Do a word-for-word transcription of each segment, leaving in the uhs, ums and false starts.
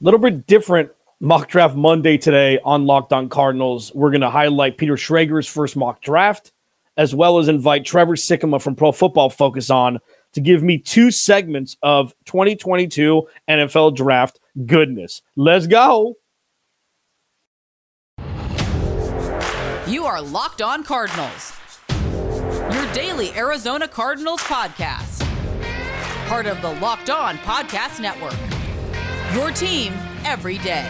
little bit different mock draft Monday today on Locked On Cardinals. We're going to highlight Peter Schrager's first mock draft, as well as invite Trevor Sikkema from Pro Football Focus on to give me two segments of twenty twenty-two N F L draft goodness. Let's go. You are Locked On Cardinals, your daily Arizona Cardinals podcast, part of the Locked On Podcast Network, your team every day.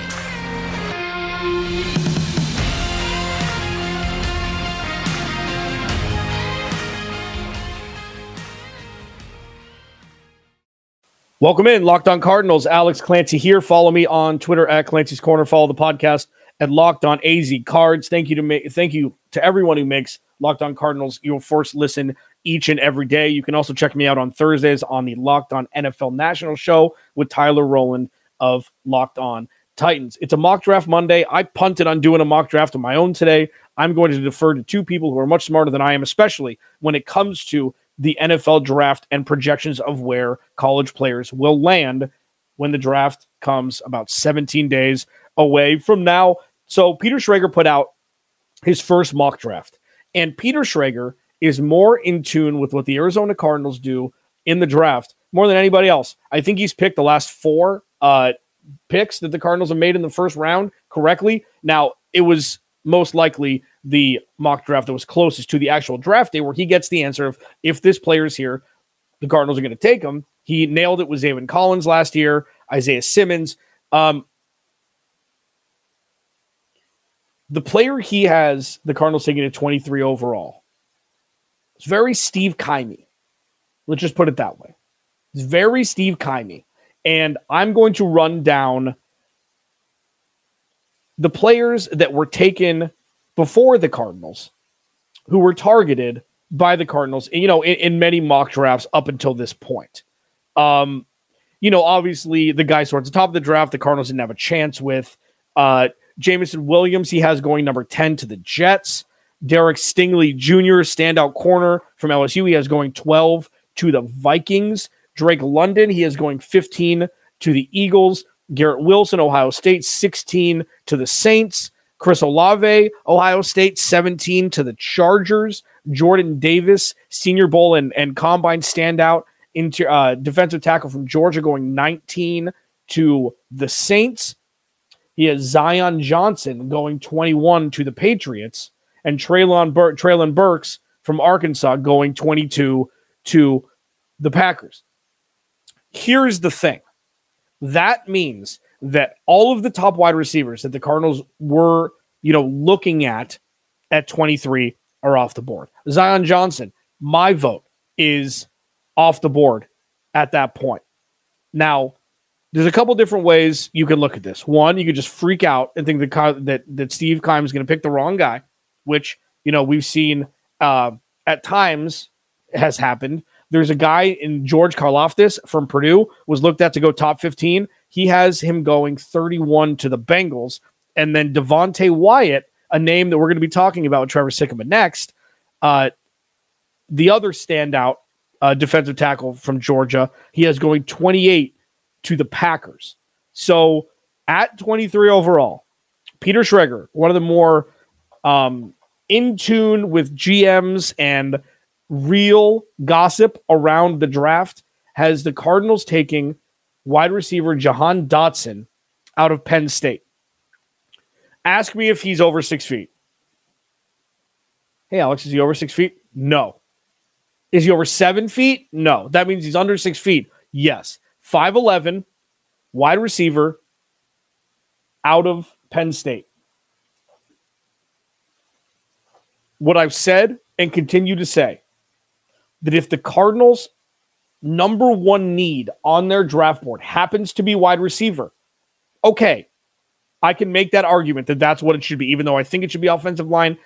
Welcome in, Locked On Cardinals. Alex Clancy here. Follow me on Twitter at Clancy's Corner. Follow the podcast at Locked On A Z Cards. Thank you to ma- thank you to everyone who makes Locked On Cardinals your first listen each and every day. You can also check me out on Thursdays on the Locked On N F L National Show with Tyler Rowland of Locked On Titans. It's a mock draft Monday. I punted on doing a mock draft of my own today. I'm going to defer to two people who are much smarter than I am, especially when it comes to the N F L draft and projections of where college players will land when the draft comes about seventeen days away from now. So Peter Schrager put out his first mock draft, and Peter Schrager is more in tune with what the Arizona Cardinals do in the draft more than anybody else. I think he's picked the last four uh, picks that the Cardinals have made in the first round correctly. Now, it was most likely the mock draft that was closest to the actual draft day where he gets the answer of if this player is here, the Cardinals are going to take him. He nailed it with Zayvon Collins last year, Isaiah Simmons. Um, the player he has, the Cardinals taking at twenty-three overall. It's very Steve Keimy. Let's just put it that way. It's very Steve Keimy. And I'm going to run down the players that were taken before the Cardinals, who were targeted by the Cardinals, you know, in, in many mock drafts up until this point. Um, you know, obviously the guys who are at the top of the draft, the Cardinals didn't have a chance with. uh, Jamison Williams, he has going number ten to the Jets. Derek Stingley Junior, standout corner from L S U, he has going twelve to the Vikings. Drake London, he is going fifteen to the Eagles. Garrett Wilson, Ohio State, sixteen to the Saints. Chris Olave, Ohio State, seventeen to the Chargers. Jordan Davis, Senior Bowl and, and Combine standout, inter, uh, defensive tackle from Georgia, going nineteen to the Saints. He has Zion Johnson going twenty-one to the Patriots. And Traylon, Bur- Traylon Burks from Arkansas going twenty-two to the Packers. Here's the thing. That means that all of the top wide receivers that the Cardinals were, you know, looking at at twenty-three are off the board. Zion Johnson, my vote, is off the board at that point. Now, there's a couple different ways you can look at this. One, you could just freak out and think that that, that Steve Keim is going to pick the wrong guy, which, you know, we've seen uh, at times has happened. There's a guy in George Karlaftis from Purdue was looked at to go top fifteen. He has him going thirty-one to the Bengals. And then Devontae Wyatt, a name that we're going to be talking about with Trevor Sikkema next. Uh, the other standout uh, defensive tackle from Georgia, he has going twenty-eight to the Packers. So at twenty-three overall, Peter Schrager, one of the more um, in tune with G Ms and real gossip around the draft, has the Cardinals taking wide receiver Jahan Dotson out of Penn State. Ask me if he's over six feet. Hey, Alex, is he over six feet? No. Is he over seven feet? No. That means he's under six feet. Yes. five eleven, wide receiver out of Penn State. What I've said and continue to say, that if the Cardinals' number one need on their draft board happens to be wide receiver, okay, I can make that argument that that's what it should be, even though I think it should be offensive line.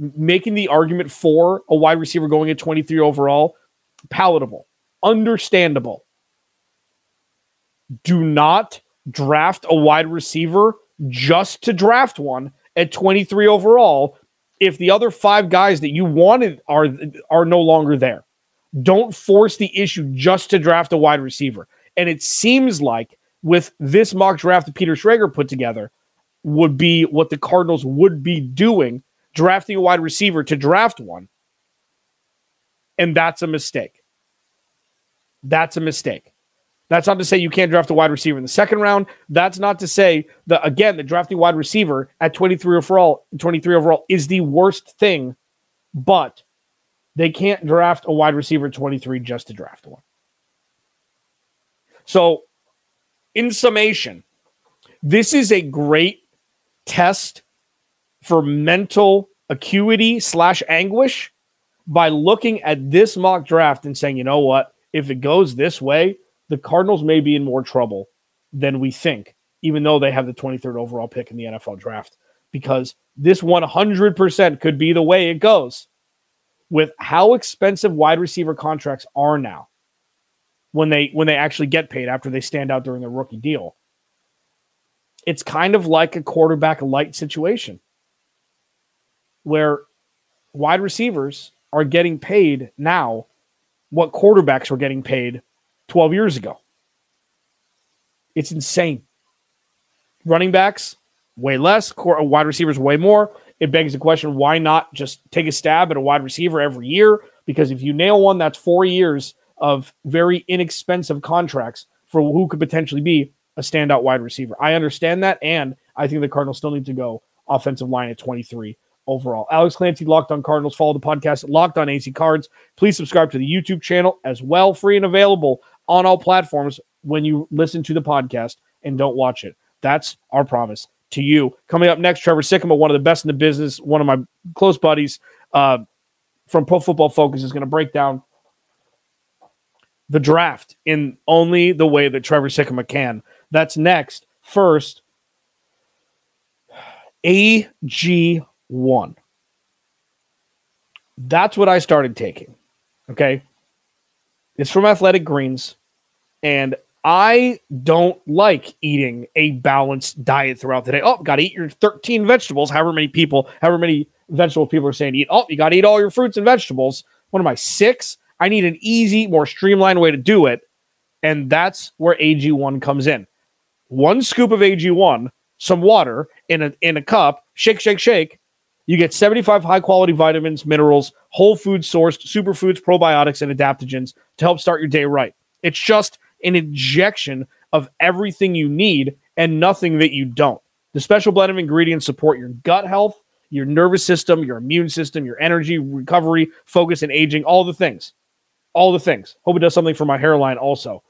Making the argument for a wide receiver going at twenty-three overall, palatable, understandable. Do not draft a wide receiver just to draft one at twenty-three overall if the other five guys that you wanted are are no longer there. Don't force the issue just to draft a wide receiver. And it seems like with this mock draft that Peter Schrager put together would be what the Cardinals would be doing, drafting a wide receiver to draft one. And that's a mistake. That's a mistake. That's not to say you can't draft a wide receiver in the second round. That's not to say that, again, the drafting wide receiver at twenty-three overall, twenty-three overall is the worst thing, but they can't draft a wide receiver at twenty-three just to draft one. So, in summation, this is a great test for mental acuity slash anguish by looking at this mock draft and saying, you know what, if it goes this way, the Cardinals may be in more trouble than we think, even though they have the twenty-third overall pick in the N F L draft, because this one hundred percent could be the way it goes with how expensive wide receiver contracts are now when they when they actually get paid after they stand out during their rookie deal. It's kind of like a quarterback light situation where wide receivers are getting paid now what quarterbacks were getting paid twelve years ago. It's insane. Running backs, way less. Core, wide receivers, way more. It begs the question, why not just take a stab at a wide receiver every year? Because if you nail one, that's four years of very inexpensive contracts for who could potentially be a standout wide receiver. I understand that, and I think the Cardinals still need to go offensive line at twenty-three overall. Alex Clancy, Locked On Cardinals. Follow the podcast at Locked On A C Cards. Please subscribe to the YouTube channel as well, free and available on all platforms when you listen to the podcast and don't watch it. That's our promise to you. Coming up next, Trevor Sikkema, one of the best in the business, one of my close buddies uh, from Pro Football Focus, is going to break down the draft in only the way that Trevor Sikkema can. That's next. First, A G one. That's what I started taking, okay? It's from Athletic Greens, and I don't like eating a balanced diet throughout the day. Oh, got to eat your thirteen vegetables, however many people, however many vegetable people are saying to eat. Oh, you got to eat all your fruits and vegetables. What am I, six? I need an easy, more streamlined way to do it, and that's where A G one comes in. One scoop of A G one, some water in a, in a cup, shake, shake, shake. You get seventy-five high-quality vitamins, minerals, whole food-sourced superfoods, probiotics, and adaptogens to help start your day right. It's just an injection of everything you need and nothing that you don't. The special blend of ingredients support your gut health, your nervous system, your immune system, your energy, recovery, focus, and aging, all the things. All the things. Hope it does something for my hairline also.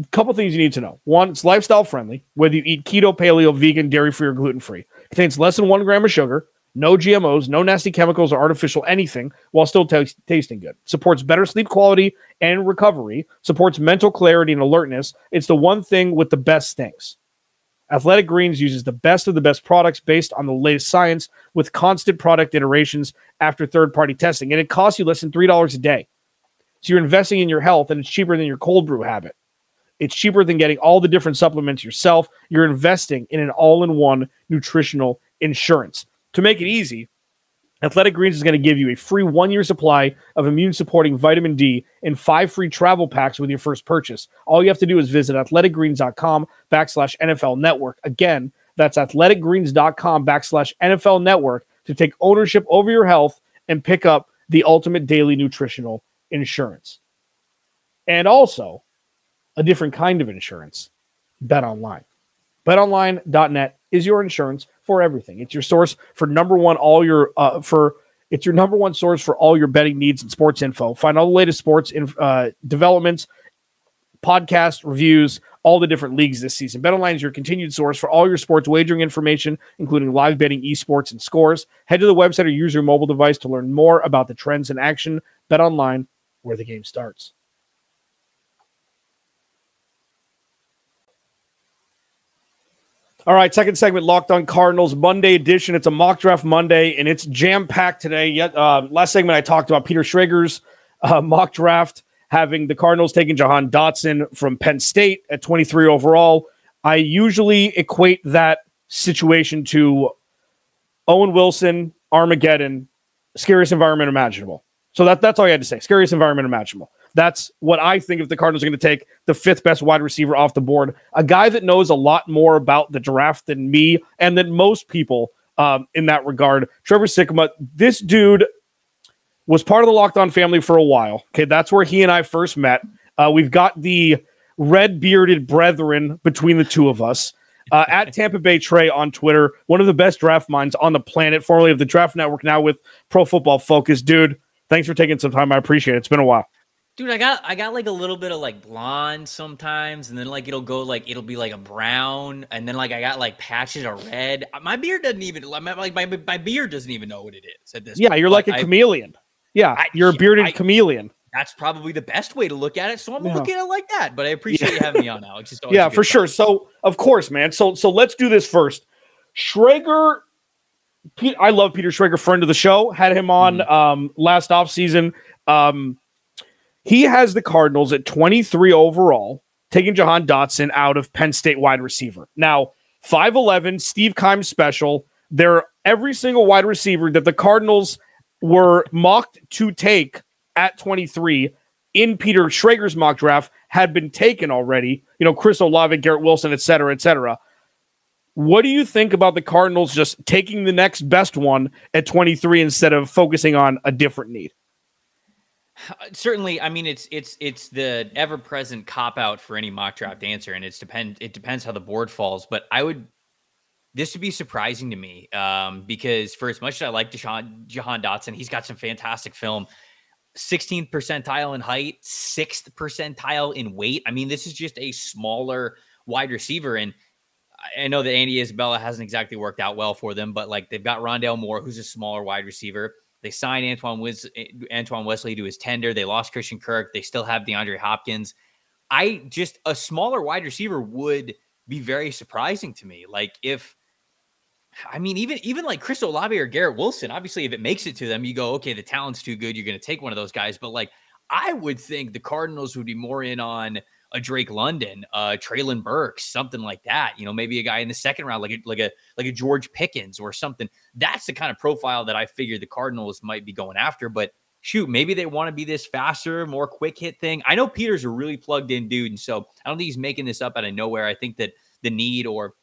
A couple things you need to know. One, it's lifestyle-friendly, whether you eat keto, paleo, vegan, dairy-free, or gluten-free. Contains less than one gram of sugar, no G M Os, no nasty chemicals or artificial anything, while still t- tasting good. Supports better sleep quality and recovery. Supports mental clarity and alertness. It's the one thing with the best things. Athletic Greens uses the best of the best products based on the latest science with constant product iterations after third-party testing. And it costs you less than three dollars a day. So you're investing in your health, and it's cheaper than your cold brew habit. It's cheaper than getting all the different supplements yourself. You're investing in an all-in-one nutritional insurance. To make it easy, Athletic Greens is going to give you a free one-year supply of immune-supporting vitamin D and five free travel packs with your first purchase. All you have to do is visit athletic greens dot com backslash N F L Network. Again, that's athletic greens dot com backslash N F L Network to take ownership over your health and pick up the ultimate daily nutritional insurance. And also, a different kind of insurance, BetOnline. bet online dot net is your insurance for everything. It's your source for number one all your uh, for it's your number one source for all your betting needs and sports info. Find all the latest sports in, uh, developments, podcasts, reviews, all the different leagues this season. BetOnline is your continued source for all your sports wagering information, including live betting, esports, and scores. Head to the website or use your mobile device to learn more about the trends in action. BetOnline, where the game starts. All right, second segment, Locked On Cardinals, Monday edition. It's a mock draft Monday, and it's jam-packed today. Yet, uh, last segment, I talked about Peter Schrager's uh, mock draft, having the Cardinals taking Jahan Dotson from Penn State at twenty-three overall. I usually equate that situation to Owen Wilson, Armageddon, scariest environment imaginable. So that that's all you had to say, scariest environment imaginable. That's what I think if the Cardinals are going to take the fifth best wide receiver off the board, a guy that knows a lot more about the draft than me and than most people um, in that regard. Trevor Sikkema, this dude was part of the Locked On family for a while. Okay, that's where he and I first met. Uh, we've got the red-bearded brethren between the two of us. Uh, at Tampa Bay Trey on Twitter, one of the best draft minds on the planet, formerly of the Draft Network, now with Pro Football Focus. Dude, thanks for taking some time. I appreciate it. It's been a while. Dude, I got I got like a little bit of like blonde sometimes, and then like it'll go like it'll be like a brown, and then like I got like patches of red. My beard doesn't even like my my beard doesn't even know what it is at this point. Yeah, you're like a I, chameleon. Yeah, I, you're a bearded I, chameleon. That's probably the best way to look at it. So I'm yeah. looking at it like that. But I appreciate yeah. you having me on, Alex. It's yeah, for time. Sure. So of course, man. So so let's do this first. Schrager, Pete, I love Peter Schrager, friend of the show. Had him on mm-hmm. um, last offseason. Um, he has the Cardinals at twenty-three overall, taking Jahan Dotson out of Penn State wide receiver. Now, five eleven, Steve Keim special. They're every single wide receiver that the Cardinals were mocked to take at twenty-three in Peter Schrager's mock draft had been taken already. You know, Chris Olave, Garrett Wilson, et cetera, et cetera. What do you think about the Cardinals just taking the next best one at twenty-three instead of focusing on a different need? Certainly. I mean, it's, it's, it's the ever present cop out for any mock draft answer. And it's depend, it depends how the board falls, but I would, this would be surprising to me um, because for as much as I like Deshaun, Jahan Dotson, he's got some fantastic film. sixteenth percentile in height, sixth percentile in weight. I mean, this is just a smaller wide receiver. And I know that Andy Isabella hasn't exactly worked out well for them, but like they've got Rondale Moore, who's a smaller wide receiver. They signed Antoine, Wes- Antoine Wesley to his tender. They lost Christian Kirk. They still have DeAndre Hopkins. I just, a smaller wide receiver would be very surprising to me. Like if, I mean, even even like Chris Olave or Garrett Wilson, obviously, if it makes it to them, you go, okay, the talent's too good. You're going to take one of those guys. But like, I would think the Cardinals would be more in on a Drake London, uh, Traylon Burks, something like that. You know, maybe a guy in the second round, like a, like a like a George Pickens or something. That's the kind of profile that I figured the Cardinals might be going after. But shoot, maybe they want to be this faster, more quick hit thing. I know Peter's a really plugged in dude, and so I don't think he's making this up out of nowhere. I think that the need, or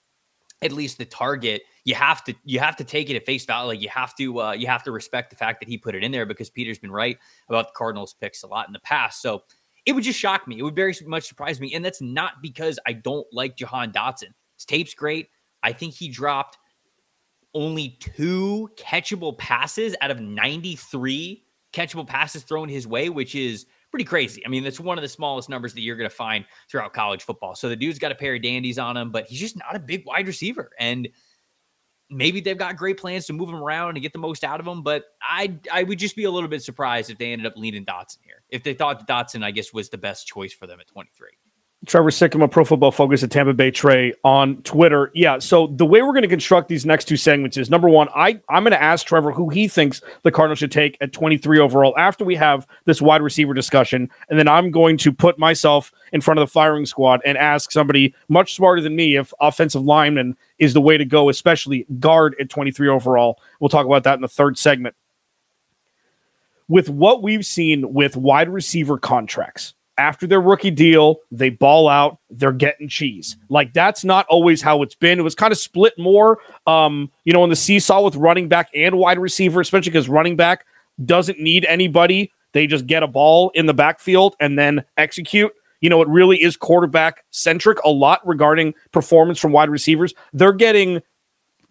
at least the target, you have to you have to take it at face value. Like you have to uh, you have to respect the fact that he put it in there, because Peter's been right about the Cardinals picks a lot in the past. So it would just shock me. It would very much surprise me. And that's not because I don't like Jahan Dotson. His tape's great. I think he dropped only two catchable passes out of ninety-three catchable passes thrown his way, which is pretty crazy. I mean, that's one of the smallest numbers that you're going to find throughout college football. So the dude's got a pair of dandies on him, but he's just not a big wide receiver. And maybe they've got great plans to move him around and get the most out of him, but I I would just be a little bit surprised if they ended up leaning Dotson here. If they thought that Dotson, I guess, was the best choice for them at twenty-three. Trevor Sikkema, Pro Football Focus at Tampa Bay Trey on Twitter. Yeah, so the way we're going to construct these next two segments is, number one, I, I'm going to ask Trevor who he thinks the Cardinals should take at twenty-three overall after we have this wide receiver discussion, and then I'm going to put myself in front of the firing squad and ask somebody much smarter than me if offensive lineman is the way to go, especially guard at twenty-three overall. We'll talk about that in the third segment. With what we've seen with wide receiver contracts, after their rookie deal, they ball out, they're getting cheese. Like, that's not always how it's been. It was kind of split more, um, you know, in the seesaw with running back and wide receiver, especially because running back doesn't need anybody. They just get a ball in the backfield and then execute. You know, it really is quarterback-centric a lot regarding performance from wide receivers. They're getting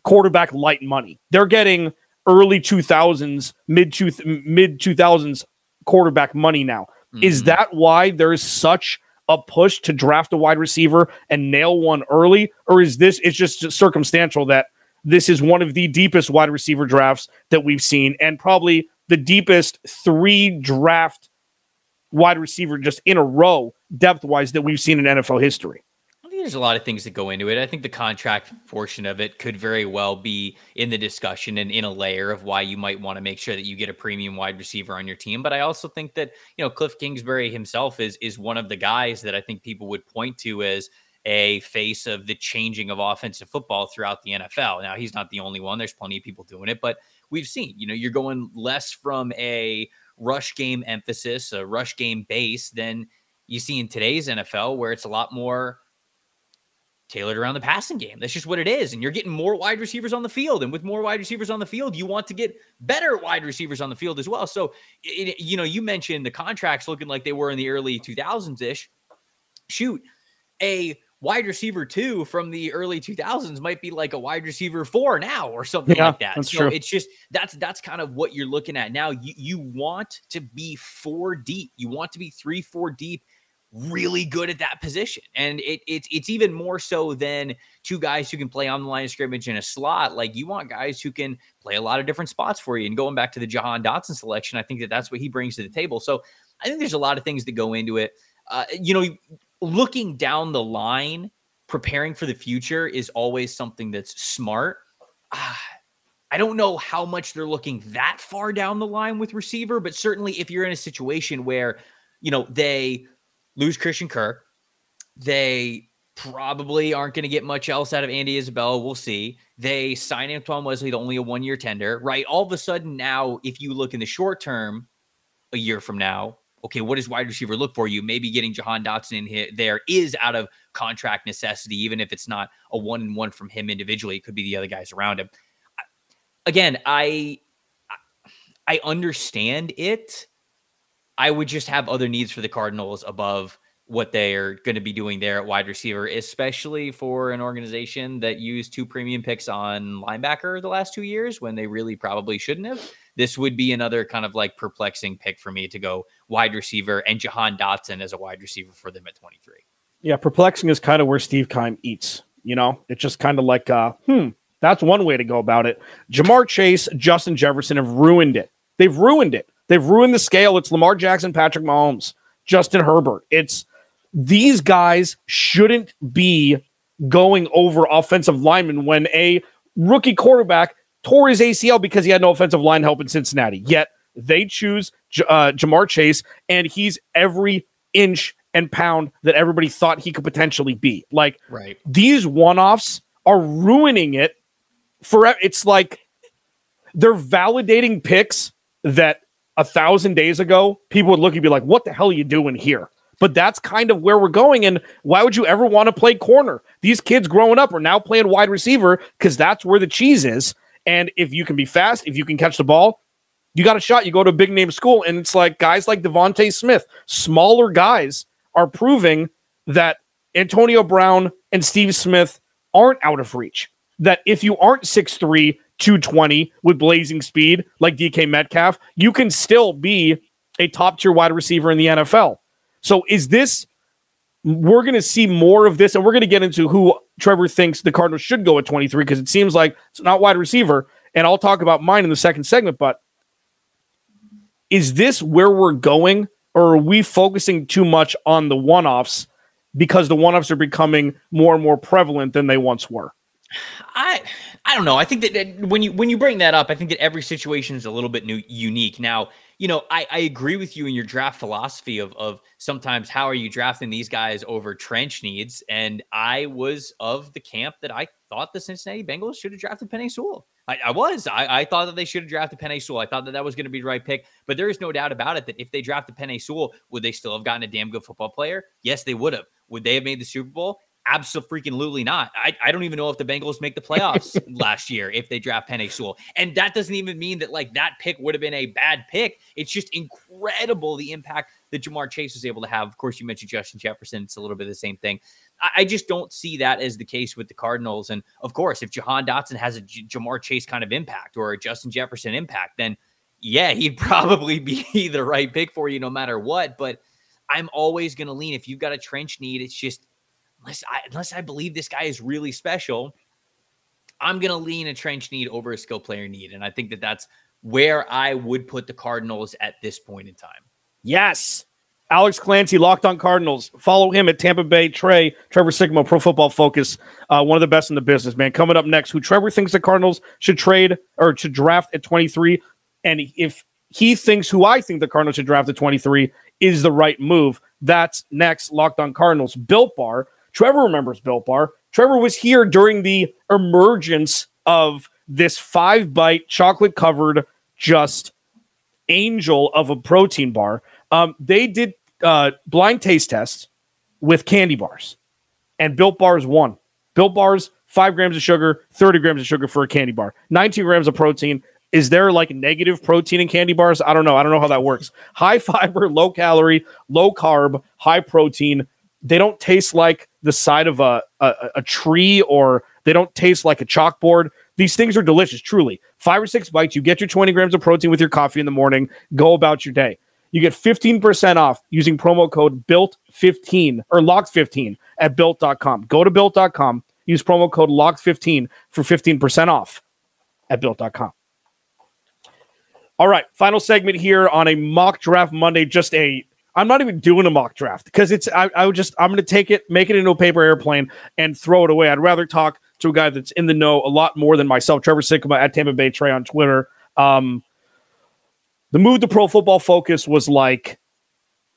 quarterback light money. They're getting early two thousands, mid two thousands quarterback money now. Is that why there is such a push to draft a wide receiver and nail one early? Or is this, it's just circumstantial that this is one of the deepest wide receiver drafts that we've seen, and probably the deepest three draft wide receiver just in a row depth-wise that we've seen in N F L history? I think there's a lot of things that go into it. I think the contract portion of it could very well be in the discussion and in a layer of why you might want to make sure that you get a premium wide receiver on your team. But I also think that, you know, Cliff Kingsbury himself is, is one of the guys that I think people would point to as a face of the changing of offensive football throughout the N F L. Now, he's not the only one. There's plenty of people doing it, but we've seen, you know, you're going less from a rush game emphasis, a rush game base than you see in today's N F L, where it's a lot more tailored around the passing game. That's just what it is. And you're getting more wide receivers on the field. And with more wide receivers on the field, you want to get better wide receivers on the field as well. So, it, you know, you mentioned the contracts looking like they were in the early two thousands ish. Shoot, a wide receiver two from the early two thousands might be like a wide receiver four now or something yeah, like that. That's so true. It's just, that's, that's kind of what you're looking at now. You, you want to be four deep. You want to be three, four deep, really good at that position. And it, it it's even more so than two guys who can play on the line of scrimmage in a slot. Like, you want guys who can play a lot of different spots for you. And going back to the Jahan Dotson selection, I think that that's what he brings to the table. So I think there's a lot of things that go into it. Uh, you know, looking down the line, preparing for the future is always something that's smart. Uh, I don't know how much they're looking that far down the line with receiver, but certainly if you're in a situation where, you know, they lose Christian Kirk, they probably aren't going to get much else out of Andy Isabella. We'll see. They sign Antoine Wesley to only a one-year tender, right? All of a sudden now, if you look in the short term, a year from now, okay, what does wide receiver look for you? Maybe getting Jahan Dotson in here, there is out of contract necessity, even if it's not a one-on-one from him individually. It could be the other guys around him. Again, I I understand it. I would just have other needs for the Cardinals above what they are going to be doing there at wide receiver, especially for an organization that used two premium picks on linebacker the last two years when they really probably shouldn't have. This would be another kind of like perplexing pick for me to go wide receiver and Jahan Dotson as a wide receiver for them at twenty-three. Yeah, perplexing is kind of where Steve Keim eats. You know, it's just kind of like, uh, hmm, that's one way to go about it. Ja'Marr Chase, Justin Jefferson have ruined it. They've ruined it. They've ruined the scale. It's Lamar Jackson, Patrick Mahomes, Justin Herbert. It's these guys shouldn't be going over offensive linemen when a rookie quarterback tore his A C L because he had no offensive line help in Cincinnati. Yet they choose uh, Ja'Marr Chase, and he's every inch and pound that everybody thought he could potentially be. Like, right. These one-offs are ruining it forever. It's like they're validating picks that a thousand days ago, people would look and be like, what the hell are you doing here? But that's kind of where we're going. And why would you ever want to play corner? These kids growing up are now playing wide receiver because that's where the cheese is. And if you can be fast, if you can catch the ball, you got a shot. You go to a big name school. And it's like guys like Devontae Smith, smaller guys, are proving that Antonio Brown and Steve Smith aren't out of reach. That if you aren't six three, two twenty with blazing speed like D K Metcalf, you can still be a top tier wide receiver in the N F L. So is this, we're going to see more of this, and we're going to get into who Trevor thinks the Cardinals should go at twenty-three, because it seems like it's not wide receiver, and I'll talk about mine in the second segment, but is this where we're going, or are we focusing too much on the one-offs because the one-offs are becoming more and more prevalent than they once were? I I don't know. I think that when you when you bring that up, I think that every situation is a little bit new, unique. Now, you know, I, I agree with you in your draft philosophy of of sometimes how are you drafting these guys over trench needs? And I was of the camp that I thought the Cincinnati Bengals should have drafted Penei Sewell. I, I was. I, I thought that they should have drafted Penei Sewell. I thought that that was going to be the right pick. But there is no doubt about it that if they drafted Penei Sewell, would they still have gotten a damn good football player? Yes, they would have. Would they have made the Super Bowl? Absolutely not. I, I don't even know if the Bengals make the playoffs last year if they draft Penei Sewell. And that doesn't even mean that like that pick would have been a bad pick. It's just incredible the impact that Ja'Marr Chase was able to have. Of course, you mentioned Justin Jefferson. It's a little bit the same thing. I, I just don't see that as the case with the Cardinals. And of course, if Jahan Dotson has a J- Ja'Marr Chase kind of impact or a Justin Jefferson impact, then yeah, he'd probably be the right pick for you no matter what. But I'm always going to lean. If you've got a trench need, it's just, Unless I, unless I believe this guy is really special, I'm going to lean a trench need over a skill player need. And I think that that's where I would put the Cardinals at this point in time. Yes. Alex Clancy, Locked On Cardinals. Follow him at Tampa Bay Trey, Trevor Sikkema, Pro Football Focus. Uh, one of the best in the business, man. Coming up next, who Trevor thinks the Cardinals should trade or should draft at twenty-three. And if he thinks who I think the Cardinals should draft at twenty-three is the right move. That's next. Locked On Cardinals. Built Bar. Trevor remembers Built Bar. Trevor was here during the emergence of this five-bite, chocolate-covered, just angel of a protein bar. Um, they did uh, blind taste tests with candy bars, and Built Bars won. Built Bars, five grams of sugar, thirty grams of sugar for a candy bar, nineteen grams of protein. Is there like negative protein in candy bars? I don't know. I don't know how that works. High fiber, low calorie, low carb, high protein. They don't taste like the side of a, a, a tree, or they don't taste like a chalkboard. These things are delicious, truly. Five or six bites, you get your twenty grams of protein with your coffee in the morning, go about your day. You get fifteen percent off using promo code built fifteen or locked fifteen at built dot com. Go to built dot com, use promo code locked fifteen for fifteen percent off at built dot com. All right, final segment here on a mock draft Monday. Just a, I'm not even doing a mock draft because it's, I, I would just, I'm going to take it, make it into a paper airplane and throw it away. I'd rather talk to a guy that's in the know a lot more than myself, Trevor Sikkema at Tampa Bay Trey on Twitter. Um, the move to Pro Football Focus was like,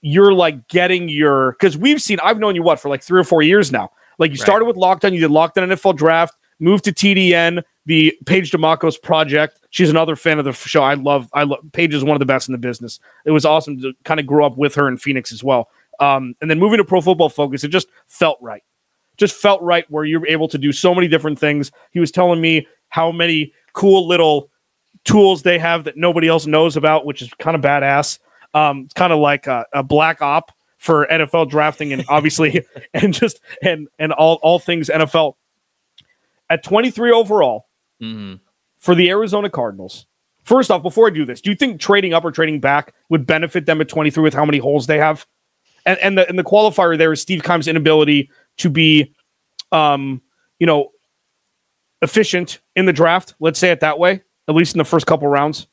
you're like getting your, because we've seen, I've known you what, for like three or four years now. Like you right. started with Locked On, you did Locked On N F L Draft, moved to T D N, the Paige DeMacos project. She's another fan of the show. I love, I love Paige is one of the best in the business. It was awesome to kind of grow up with her in Phoenix as well. Um, and then moving to Pro Football Focus, it just felt right. Just felt right where you're able to do so many different things. He was telling me how many cool little tools they have that nobody else knows about, which is kind of badass. Um, it's kind of like a, a black op for N F L drafting and obviously, and just, and, and all, all things N F L. At twenty-three overall, mm-hmm. for the Arizona Cardinals, first off, before I do this, do you think trading up or trading back would benefit them at twenty-three with how many holes they have? And and the and the qualifier there is Steve Keim's inability to be, um, you know, efficient in the draft. Let's say it that way, at least in the first couple rounds.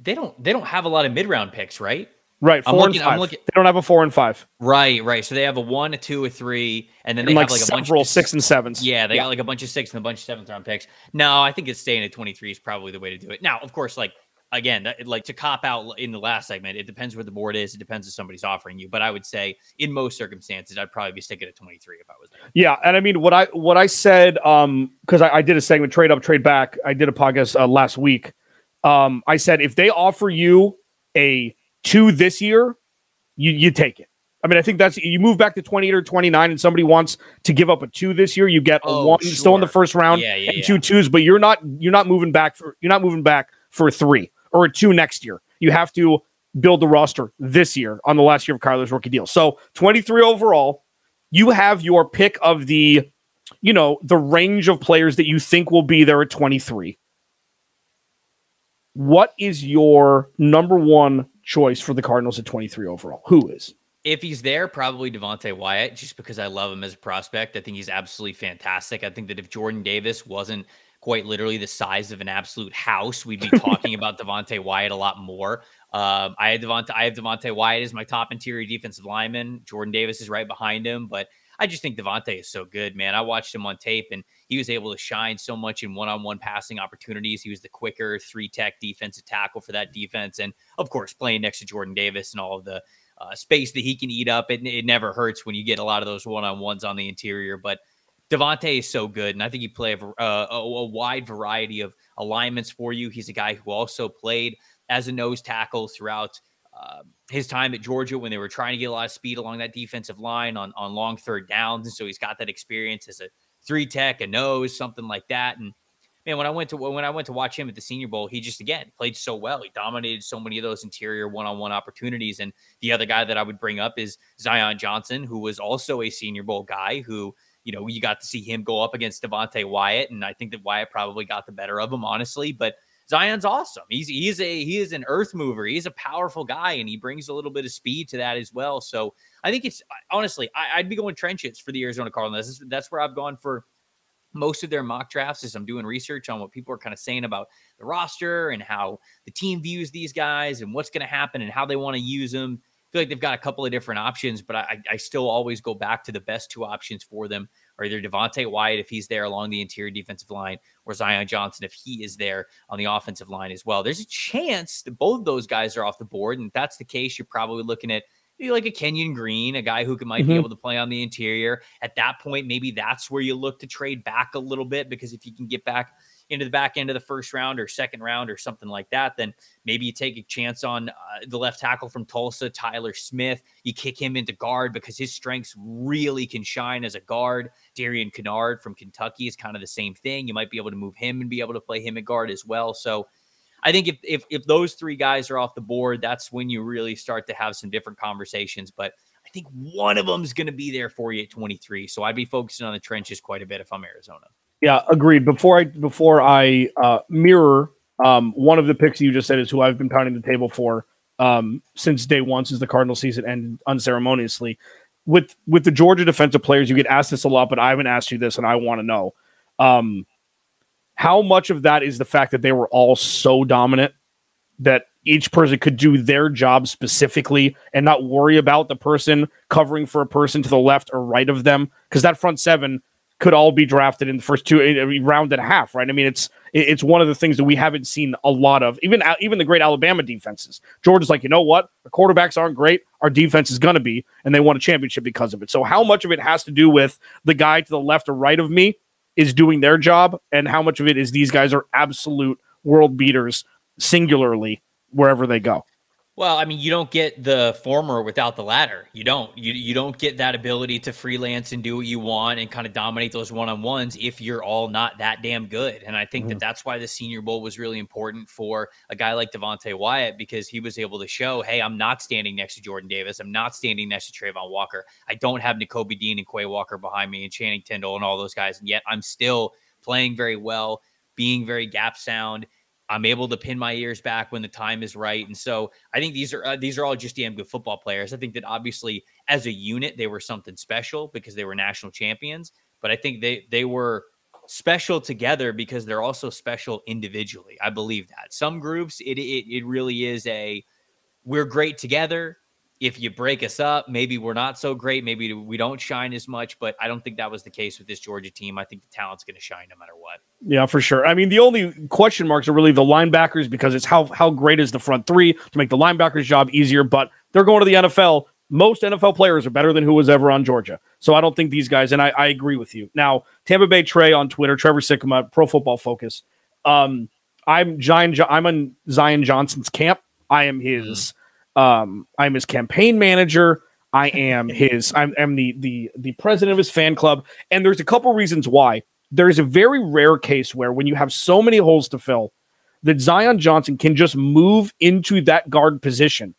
They don't. They don't have a lot of mid-round picks, right? Right, four I'm looking, and five. I'm looking, they don't have a four and five. Right, right. So they have a one, a two, a three, and then they and like have like a bunch of six and sevens. Yeah, they yeah. got like a bunch of six and a bunch of seventh round picks. No, I think it's staying at twenty-three is probably the way to do it. Now, of course, like again, that, like to cop out in the last segment, it depends where the board is. It depends if somebody's offering you. But I would say in most circumstances, I'd probably be sticking at twenty-three if I was there. Yeah, and I mean what I what I said because um, I, I did a segment trade up, trade back. I did a podcast uh, last week. Um, I said if they offer you a two this year, you you take it. I mean, I think that's, you move back to twenty-eight or twenty-nine and somebody wants to give up a two this year, you get a oh, one sure. still in the first round yeah, yeah, and two yeah. twos, but you're not, you're not moving back for, you're not moving back for a three or a two next year. You have to build the roster this year on the last year of Kyler's rookie deal. So twenty-three overall, you have your pick of the, you know, the range of players that you think will be there at twenty-three. What is your number one choice for the Cardinals at twenty-three overall? Who is? If he's there, probably Devontae Wyatt, just because I love him as a prospect. I think he's absolutely fantastic. I think that if Jordan Davis wasn't quite literally the size of an absolute house, we'd be talking about Devontae Wyatt a lot more. Um, I had Devontae, I have Devontae Wyatt as my top interior defensive lineman. Jordan Davis is right behind him, but I just think Devontae is so good, man. I watched him on tape, and he was able to shine so much in one-on-one passing opportunities. He was the quicker three-tech defensive tackle for that defense. And, of course, playing next to Jordan Davis and all of the uh, space that he can eat up, it, it never hurts when you get a lot of those one-on-ones on the interior. But Devontae is so good, and I think he play a, a, a wide variety of alignments for you. He's a guy who also played as a nose tackle throughout Uh, his time at Georgia when they were trying to get a lot of speed along that defensive line on, on long third downs. And so he's got that experience as a three tech, a nose, something like that. And man, when I went to, when I went to watch him at the Senior Bowl, he just, again, played so well. He dominated so many of those interior one-on-one opportunities. And the other guy that I would bring up is Zion Johnson, who was also a Senior Bowl guy who, you know, you got to see him go up against Devontae Wyatt. And I think that Wyatt probably got the better of him, honestly, but Zion's awesome. He's he's a he is an earth mover. He's a powerful guy, and he brings a little bit of speed to that as well. So I think it's honestly, I, I'd be going trenches for the Arizona Cardinals. That's, that's where I've gone for most of their mock drafts. Is I'm doing research on what people are kind of saying about the roster and how the team views these guys and what's going to happen and how they want to use them. I feel like they've got a couple of different options, but I, I still always go back to the best two options for them. Or either Devontae Wyatt, if he's there along the interior defensive line, or Zion Johnson, if he is there on the offensive line as well. There's a chance that both of those guys are off the board, and if that's the case, you're probably looking at maybe like a Kenyon Green, a guy who might mm-hmm. be able to play on the interior. At that point, maybe that's where you look to trade back a little bit, because if you can get back into the back end of the first round or second round or something like that, then maybe you take a chance on uh, the left tackle from Tulsa, Tyler Smith. You kick him into guard because his strengths really can shine as a guard. Darian Kennard from Kentucky is kind of the same thing. You might be able to move him and be able to play him at guard as well. So I think if if if those three guys are off the board, that's when you really start to have some different conversations. But I think one of them is going to be there for you at twenty-three. So I'd be focusing on the trenches quite a bit if I'm Arizona. Yeah, agreed. Before I before I uh, mirror um, one of the picks you just said is who I've been pounding the table for um, since day one, since the Cardinal season ended unceremoniously. With with the Georgia defensive players, you get asked this a lot, but I haven't asked you this, and I want to know. Um, How much of that is the fact that they were all so dominant that each person could do their job specifically and not worry about the person covering for a person to the left or right of them? Because that front seven could all be drafted in the first two round and a half, right? I mean, it's it's one of the things that we haven't seen a lot of, even even the great Alabama defenses. Georgia's like, you know what? Our quarterbacks aren't great. Our defense is going to be, and they won a championship because of it. So how much of it has to do with the guy to the left or right of me is doing their job, and how much of it is these guys are absolute world beaters singularly wherever they go? Well, I mean, you don't get the former without the latter. You don't. You you don't get that ability to freelance and do what you want and kind of dominate those one-on-ones if you're all not that damn good. And I think mm-hmm. that that's why the Senior Bowl was really important for a guy like Devontae Wyatt, because he was able to show, hey, I'm not standing next to Jordan Davis. I'm not standing next to Trayvon Walker. I don't have Nakobe Dean and Quay Walker behind me and Channing Tindall and all those guys. And yet I'm still playing very well, being very gap sound. I'm able to pin my ears back when the time is right. And so I think these are uh, these are all just damn good football players. I think that obviously as a unit, they were something special because they were national champions. But I think they they were special together because they're also special individually. I believe that. Some groups, it it, it really is a, we're great together. If you break us up, maybe we're not so great. Maybe we don't shine as much, but I don't think that was the case with this Georgia team. I think the talent's going to shine no matter what. Yeah, for sure. I mean, the only question marks are really the linebackers, because it's how how great is the front three to make the linebackers' job easier, but they're going to the N F L. Most N F L players are better than who was ever on Georgia. So I don't think these guys, and I, I agree with you. Now, Tampa Bay Trey on Twitter, Trevor Sikkema, Pro Football Focus. Um, I'm, Zion, I'm on Zion Johnson's camp. I am his... Mm-hmm. Um, I'm his campaign manager. I am his, I'm, I'm the, the, the president of his fan club. And there's a couple reasons why. There's a very rare case where when you have so many holes to fill that Zion Johnson can just move into that guard position,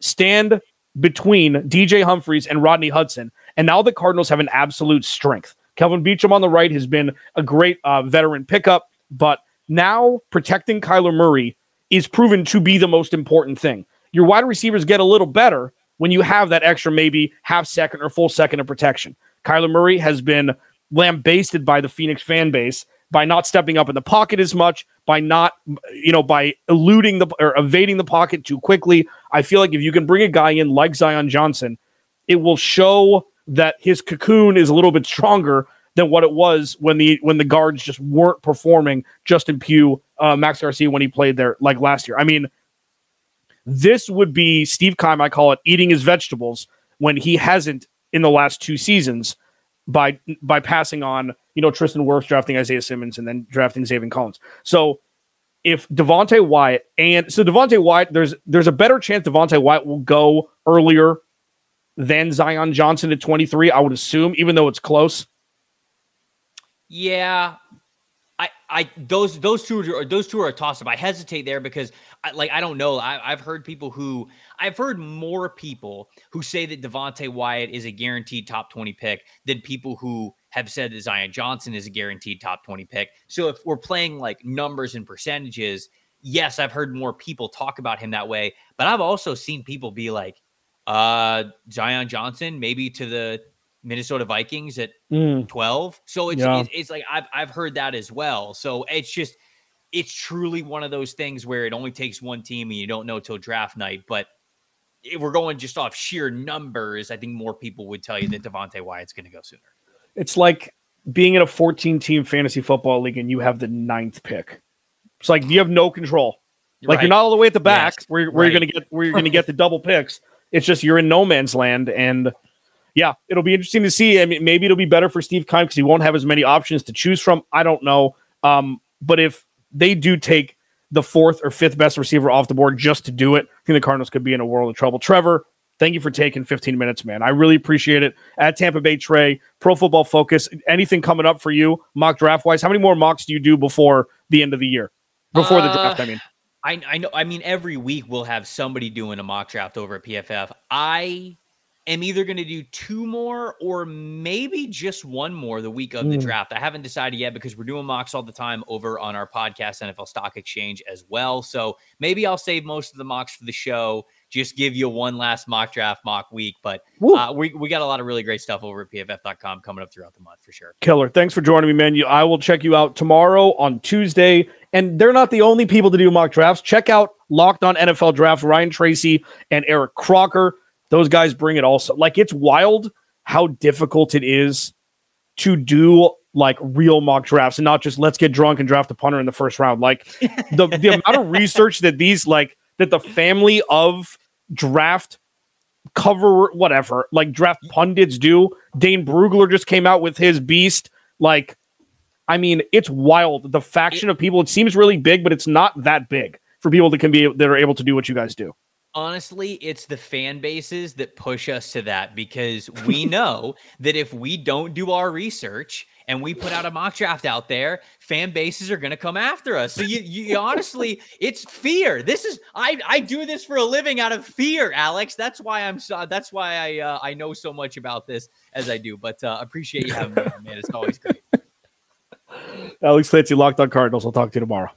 stand between D J Humphries and Rodney Hudson. And now the Cardinals have an absolute strength. Kelvin Beachum on the right has been a great uh, veteran pickup, but now protecting Kyler Murray is proven to be the most important thing. Your wide receivers get a little better when you have that extra maybe half second or full second of protection. Kyler Murray has been lambasted by the Phoenix fan base by not stepping up in the pocket as much, by not, you know, by eluding the or evading the pocket too quickly. I feel like if you can bring a guy in like Zion Johnson, it will show that his cocoon is a little bit stronger than what it was when the when the guards just weren't performing. Justin Pugh, uh, Max Garcia, when he played there like last year. I mean, this would be Steve Keim, I call it, eating his vegetables when he hasn't in the last two seasons by by passing on, you know, Tristan Wirfs, drafting Isaiah Simmons, and then drafting Zayvon Collins. So if Devontae Wyatt and so Devontae Wyatt, there's there's a better chance Devontae Wyatt will go earlier than Zion Johnson at twenty-three, I would assume, even though it's close. Yeah. I, I, those, those two are, those two are a toss up. I hesitate there because I, like, I don't know. I, I've heard people who I've heard more people who say that Devontae Wyatt is a guaranteed top twenty pick than people who have said that Zion Johnson is a guaranteed top twenty pick. So if we're playing like numbers and percentages, yes, I've heard more people talk about him that way, but I've also seen people be like, uh, Zion Johnson, maybe to the Minnesota Vikings at mm. twelve. So it's, yeah. it's it's like I've I've heard that as well. So it's just it's truly one of those things where it only takes one team and you don't know till draft night. But if we're going just off sheer numbers, I think more people would tell you that Devontae Wyatt's going to go sooner. It's like being in a fourteen-team fantasy football league and you have the ninth pick. It's like you have no control. Like right. You're not all the way at the back yes. where, where right. you're going to get where you're going to get the double picks. It's just you're in no man's land. And yeah, it'll be interesting to see. I mean, maybe it'll be better for Steve Keim because he won't have as many options to choose from. I don't know. Um, But if they do take the fourth or fifth best receiver off the board just to do it, I think the Cardinals could be in a world of trouble. Trevor, thank you for taking fifteen minutes, man. I really appreciate it. At Tampa Bay Trey, Pro Football Focus, anything coming up for you, mock draft-wise? How many more mocks do you do before the end of the year? Before uh, the draft, I mean. I, I know. I mean, every week we'll have somebody doing a mock draft over at P F F. I am either going to do two more or maybe just one more the week of mm. the draft. I haven't decided yet because we're doing mocks all the time over on our podcast, N F L Stock Exchange, as well. So maybe I'll save most of the mocks for the show, just give you one last mock draft mock week. But uh, we, we got a lot of really great stuff over at P F F dot com coming up throughout the month for sure. Killer. Thanks for joining me, man. You, I will check you out tomorrow on Tuesday. And they're not the only people to do mock drafts. Check out Locked On N F L Draft, Ryan Tracy and Eric Crocker. Those guys bring it also. Like, it's wild how difficult it is to do like real mock drafts and not just let's get drunk and draft a punter in the first round. Like the, the amount of research that these like, that the family of draft cover, whatever, like draft pundits do. Dane Brugler just came out with his beast. Like, I mean, it's wild. The faction of people, it seems really big, but it's not that big for people that can be, that are able to do what you guys do. Honestly, it's the fan bases that push us to that, because we know that if we don't do our research and we put out a mock draft out there, fan bases are going to come after us. So you, you honestly, it's fear. This is I, I do this for a living out of fear, Alex. That's why I'm so. That's why I uh, I know so much about this as I do. But uh, appreciate you having me, man. It's always great. Alex Clancy, Locked On Cardinals. I'll talk to you tomorrow.